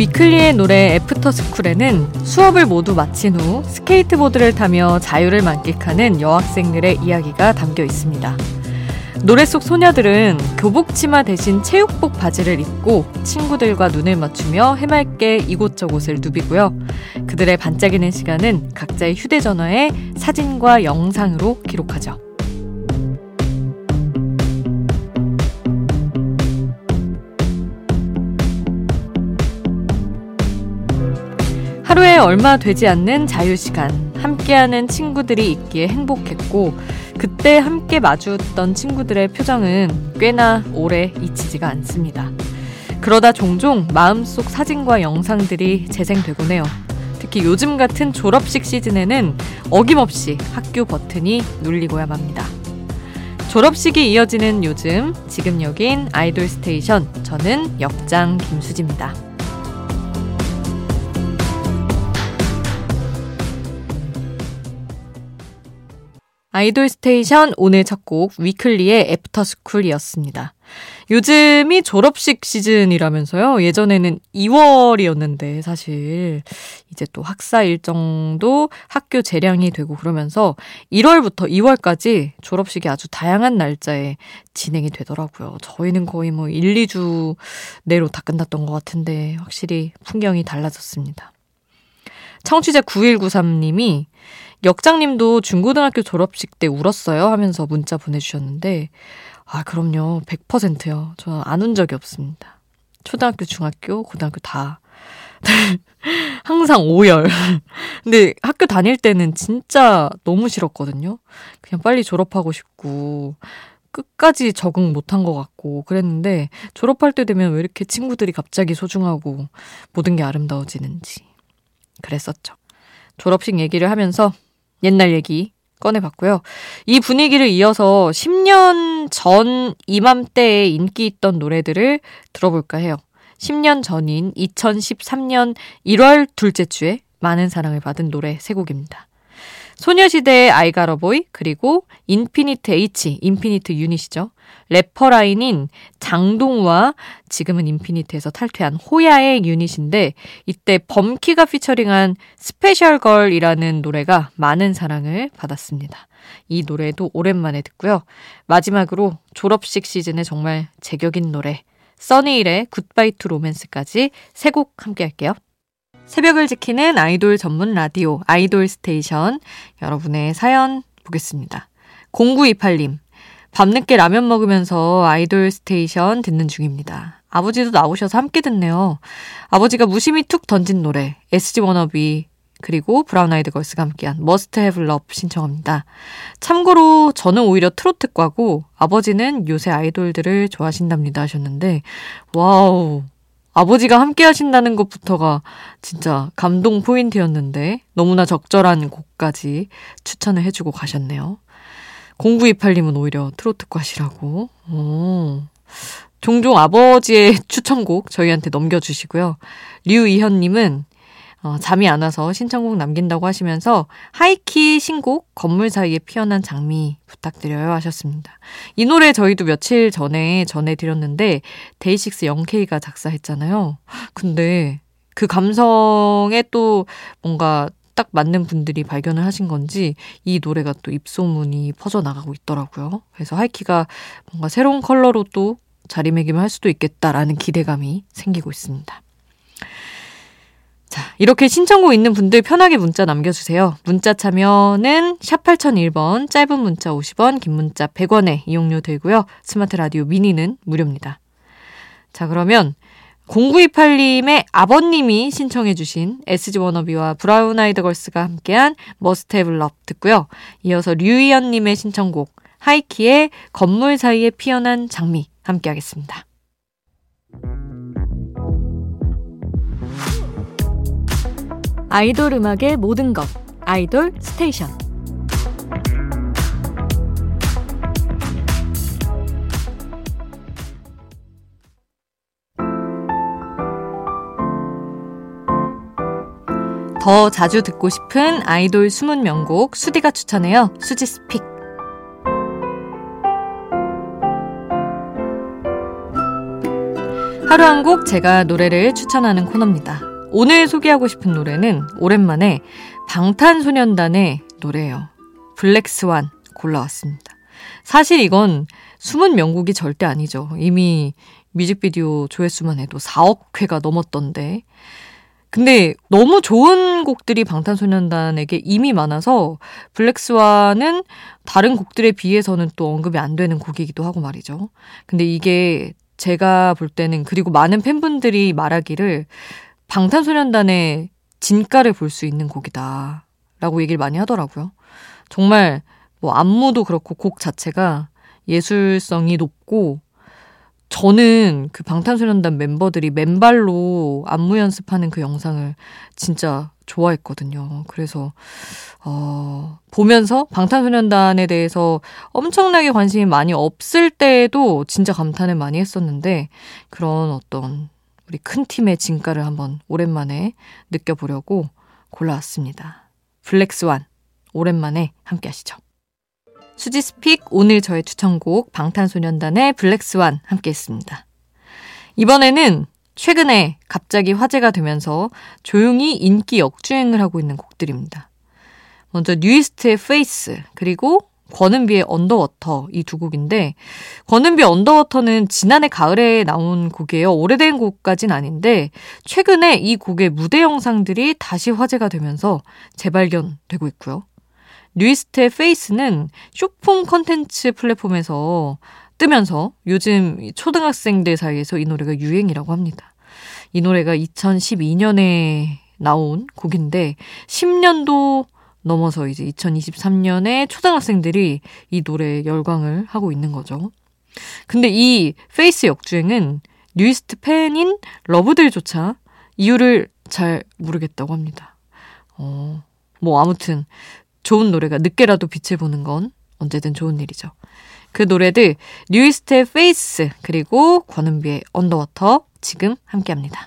위클리의 노래 애프터스쿨에는 수업을 모두 마친 후 스케이트보드를 타며 자유를 만끽하는 여학생들의 이야기가 담겨 있습니다. 노래 속 소녀들은 교복 치마 대신 체육복 바지를 입고 친구들과 눈을 맞추며 해맑게 이곳저곳을 누비고요. 그들의 반짝이는 시간은 각자의 휴대전화에 사진과 영상으로 기록하죠. 하루에 얼마 되지 않는 자유시간, 함께하는 친구들이 있기에 행복했고 그때 함께 마주했던 친구들의 표정은 꽤나 오래 잊히지가 않습니다. 그러다 종종 마음속 사진과 영상들이 재생되곤 해요. 특히 요즘 같은 졸업식 시즌에는 어김없이 학교 버튼이 눌리고야 맙니다. 졸업식이 이어지는 요즘, 지금 여긴 아이돌 스테이션, 저는 역장 김수지입니다. '아이돌 스테이션' 오늘 첫 곡 위클리의 애프터스쿨이었습니다. 요즘이 졸업식 시즌이라면서요. 예전에는 2월이었는데 사실 이제 또 학사 일정도 학교 재량이 되고 그러면서 1월부터 2월까지 졸업식이 아주 다양한 날짜에 진행이 되더라고요. 저희는 거의 1, 2주 내로 다 끝났던 것 같은데 확실히 풍경이 달라졌습니다. 청취자 9193님이 역장님도 중고등학교 졸업식 때 울었어요 하면서 문자 보내주셨는데, 아 그럼요, 100%요. 저는 안 운 적이 없습니다. 초등학교, 중학교, 고등학교 다 항상 오열. 근데 학교 다닐 때는 진짜 너무 싫었거든요. 그냥 빨리 졸업하고 싶고 끝까지 적응 못한 것 같고 그랬는데, 졸업할 때 되면 왜 이렇게 친구들이 갑자기 소중하고 모든 게 아름다워지는지 그랬었죠. 졸업식 얘기를 하면서 옛날 얘기 꺼내봤고요. 이 분위기를 이어서 10년 전 이맘때에 인기 있던 노래들을 들어볼까 해요. 10년 전인 2013년 1월 둘째 주에 많은 사랑을 받은 노래 세 곡입니다. 소녀시대의 I Got a Boy, 그리고 인피니트 H, 인피니트 유닛이죠. 래퍼 라인인 장동우와 지금은 인피니트에서 탈퇴한 호야의 유닛인데, 이때 범키가 피처링한 스페셜걸이라는 노래가 많은 사랑을 받았습니다. 이 노래도 오랜만에 듣고요. 마지막으로 졸업식 시즌에 정말 제격인 노래 써니힐의 굿바이 투 로맨스까지 세 곡 함께 할게요. 새벽을 지키는 아이돌 전문 라디오 아이돌 스테이션, 여러분의 사연 보겠습니다. 0928님, 밤늦게 라면 먹으면서 아이돌 스테이션 듣는 중입니다. 아버지도 나오셔서 함께 듣네요. 아버지가 무심히 툭 던진 노래 SG 워너비 그리고 브라운 아이드 걸스가 함께한 Must Have Love 신청합니다. 참고로 저는 오히려 트로트과고 아버지는 요새 아이돌들을 좋아하신답니다 하셨는데, 와우, 아버지가 함께 하신다는 것부터가 진짜 감동 포인트였는데 너무나 적절한 곡까지 추천을 해주고 가셨네요. 0928님은 오히려 트로트과시라고. 종종 아버지의 추천곡 저희한테 넘겨주시고요. 류이현님은 잠이 안 와서 신청곡 남긴다고 하시면서 하이키 신곡 건물 사이에 피어난 장미 부탁드려요 하셨습니다. 이 노래 저희도 며칠 전에 전해드렸는데 데이식스 영케이가 작사했잖아요. 근데 그 감성에 또 뭔가 딱 맞는 분들이 발견을 하신 건지 이 노래가 또 입소문이 퍼져나가고 있더라고요. 그래서 하이키가 뭔가 새로운 컬러로 또 자리매김을 할 수도 있겠다라는 기대감이 생기고 있습니다. 자, 이렇게 신청곡 있는 분들 편하게 문자 남겨주세요. 문자 참여는 샵 8001번, 짧은 문자 50원, 긴 문자 100원에 이용료 들고요. 스마트 라디오 미니는 무료입니다. 자, 그러면 0928님의 아버님이 신청해 주신 SG 워너비와 브라운 아이드 걸스가 함께한 Must Have Love 듣고요. 이어서 류희연님의 신청곡 하이키의 건물 사이에 피어난 장미 함께 하겠습니다. 아이돌 음악의 모든 것, 아이돌 스테이션. 더 자주 듣고 싶은 아이돌 숨은 명곡, 수디가 추천해요. 수지 스픽. 하루 한 곡 제가 노래를 추천하는 코너입니다. 오늘 소개하고 싶은 노래는 오랜만에 방탄소년단의 노래예요. 블랙스완 골라왔습니다. 사실 이건 숨은 명곡이 절대 아니죠. 이미 뮤직비디오 조회수만 해도 4억 회가 넘었던데, 근데 너무 좋은 곡들이 방탄소년단에게 이미 많아서 블랙스완은 다른 곡들에 비해서는 또 언급이 안 되는 곡이기도 하고 말이죠. 근데 이게 제가 볼 때는, 그리고 많은 팬분들이 말하기를 방탄소년단의 진가를 볼 수 있는 곡이다 라고 얘기를 많이 하더라고요. 정말 뭐 안무도 그렇고 곡 자체가 예술성이 높고, 저는 그 방탄소년단 멤버들이 맨발로 안무 연습하는 그 영상을 진짜 좋아했거든요. 그래서 보면서 방탄소년단에 대해서 엄청나게 관심이 많이 없을 때에도 진짜 감탄을 많이 했었는데, 그런 어떤 우리 큰 팀의 진가를 한번 오랜만에 느껴보려고 골라왔습니다. 블랙스완 오랜만에 함께 하시죠. 수지스픽 오늘 저의 추천곡 방탄소년단의 블랙스완 함께했습니다. 이번에는 최근에 갑자기 화제가 되면서 조용히 인기 역주행을 하고 있는 곡들입니다. 먼저 뉴이스트의 Face 그리고 권은비의 언더워터, 이 두 곡인데, 권은비 언더워터는 지난해 가을에 나온 곡이에요. 오래된 곡까진 아닌데 최근에 이 곡의 무대 영상들이 다시 화제가 되면서 재발견되고 있고요. 뉴이스트의 페이스는 쇼폼 컨텐츠 플랫폼에서 뜨면서 요즘 초등학생들 사이에서 이 노래가 유행이라고 합니다. 이 노래가 2012년에 나온 곡인데 10년도 넘어서 이제 2023년에 초등학생들이 이 노래에 열광을 하고 있는 거죠. 근데 이 페이스 역주행은 뉴이스트 팬인 러브들조차 이유를 잘 모르겠다고 합니다. 뭐 아무튼 좋은 노래가 늦게라도 빛을 보는 건 언제든 좋은 일이죠. 그 노래들 뉴이스트의 페이스 그리고 권은비의 언더워터 지금 함께합니다.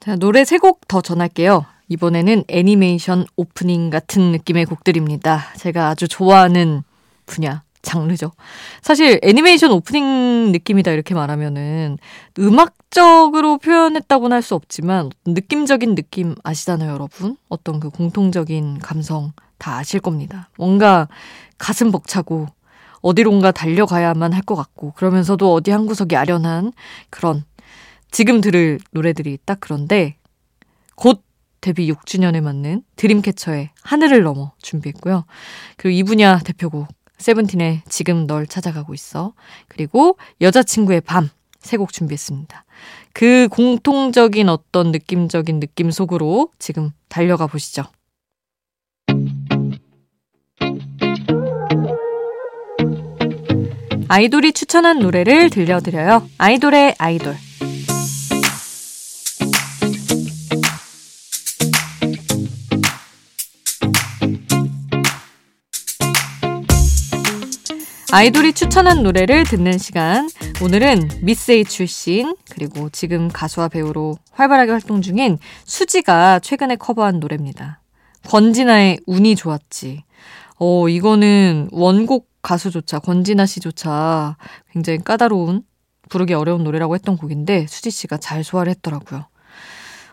자, 노래 세 곡 더 전할게요. 이번에는 애니메이션 오프닝 같은 느낌의 곡들입니다. 제가 아주 좋아하는 분야, 장르죠. 사실 애니메이션 오프닝 느낌이다 이렇게 말하면은 음악적으로 표현했다고는 할 수 없지만 느낌적인 느낌 아시잖아요, 여러분? 어떤 그 공통적인 감성 다 아실 겁니다. 뭔가 가슴 벅차고 어디론가 달려가야만 할 것 같고, 그러면서도 어디 한 구석이 아련한 그런, 지금 들을 노래들이 딱 그런데, 곧 데뷔 6주년에 맞는 드림캐쳐의 하늘을 넘어 준비했고요. 그리고 이 분야 대표곡 세븐틴의 지금 널 찾아가고 있어, 그리고 여자친구의 밤 세 곡 준비했습니다. 그 공통적인 어떤 느낌적인 느낌 속으로 지금 달려가 보시죠. 아이돌이 추천한 노래를 들려드려요. 아이돌의 아이돌. 아이돌이 추천한 노래를 듣는 시간. 오늘은 미스 A 출신 그리고 지금 가수와 배우로 활발하게 활동 중인 수지가 최근에 커버한 노래입니다. 권진아의 운이 좋았지. 이거는 원곡 가수조차, 권진아 씨조차 굉장히 까다로운, 부르기 어려운 노래라고 했던 곡인데 수지 씨가 잘 소화를 했더라고요.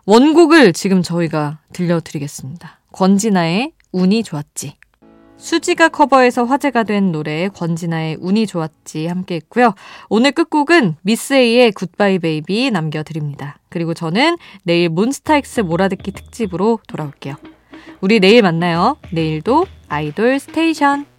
원곡을 지금 저희가 들려드리겠습니다. 권진아의 운이 좋았지. 수지가 커버해서 화제가 된 노래 권진아의 운이 좋았지 함께 했고요. 오늘 끝곡은 미스A의 굿바이 베이비 남겨드립니다. 그리고 저는 내일 몬스타엑스 몰아듣기 특집으로 돌아올게요. 우리 내일 만나요. 내일도 아이돌 스테이션.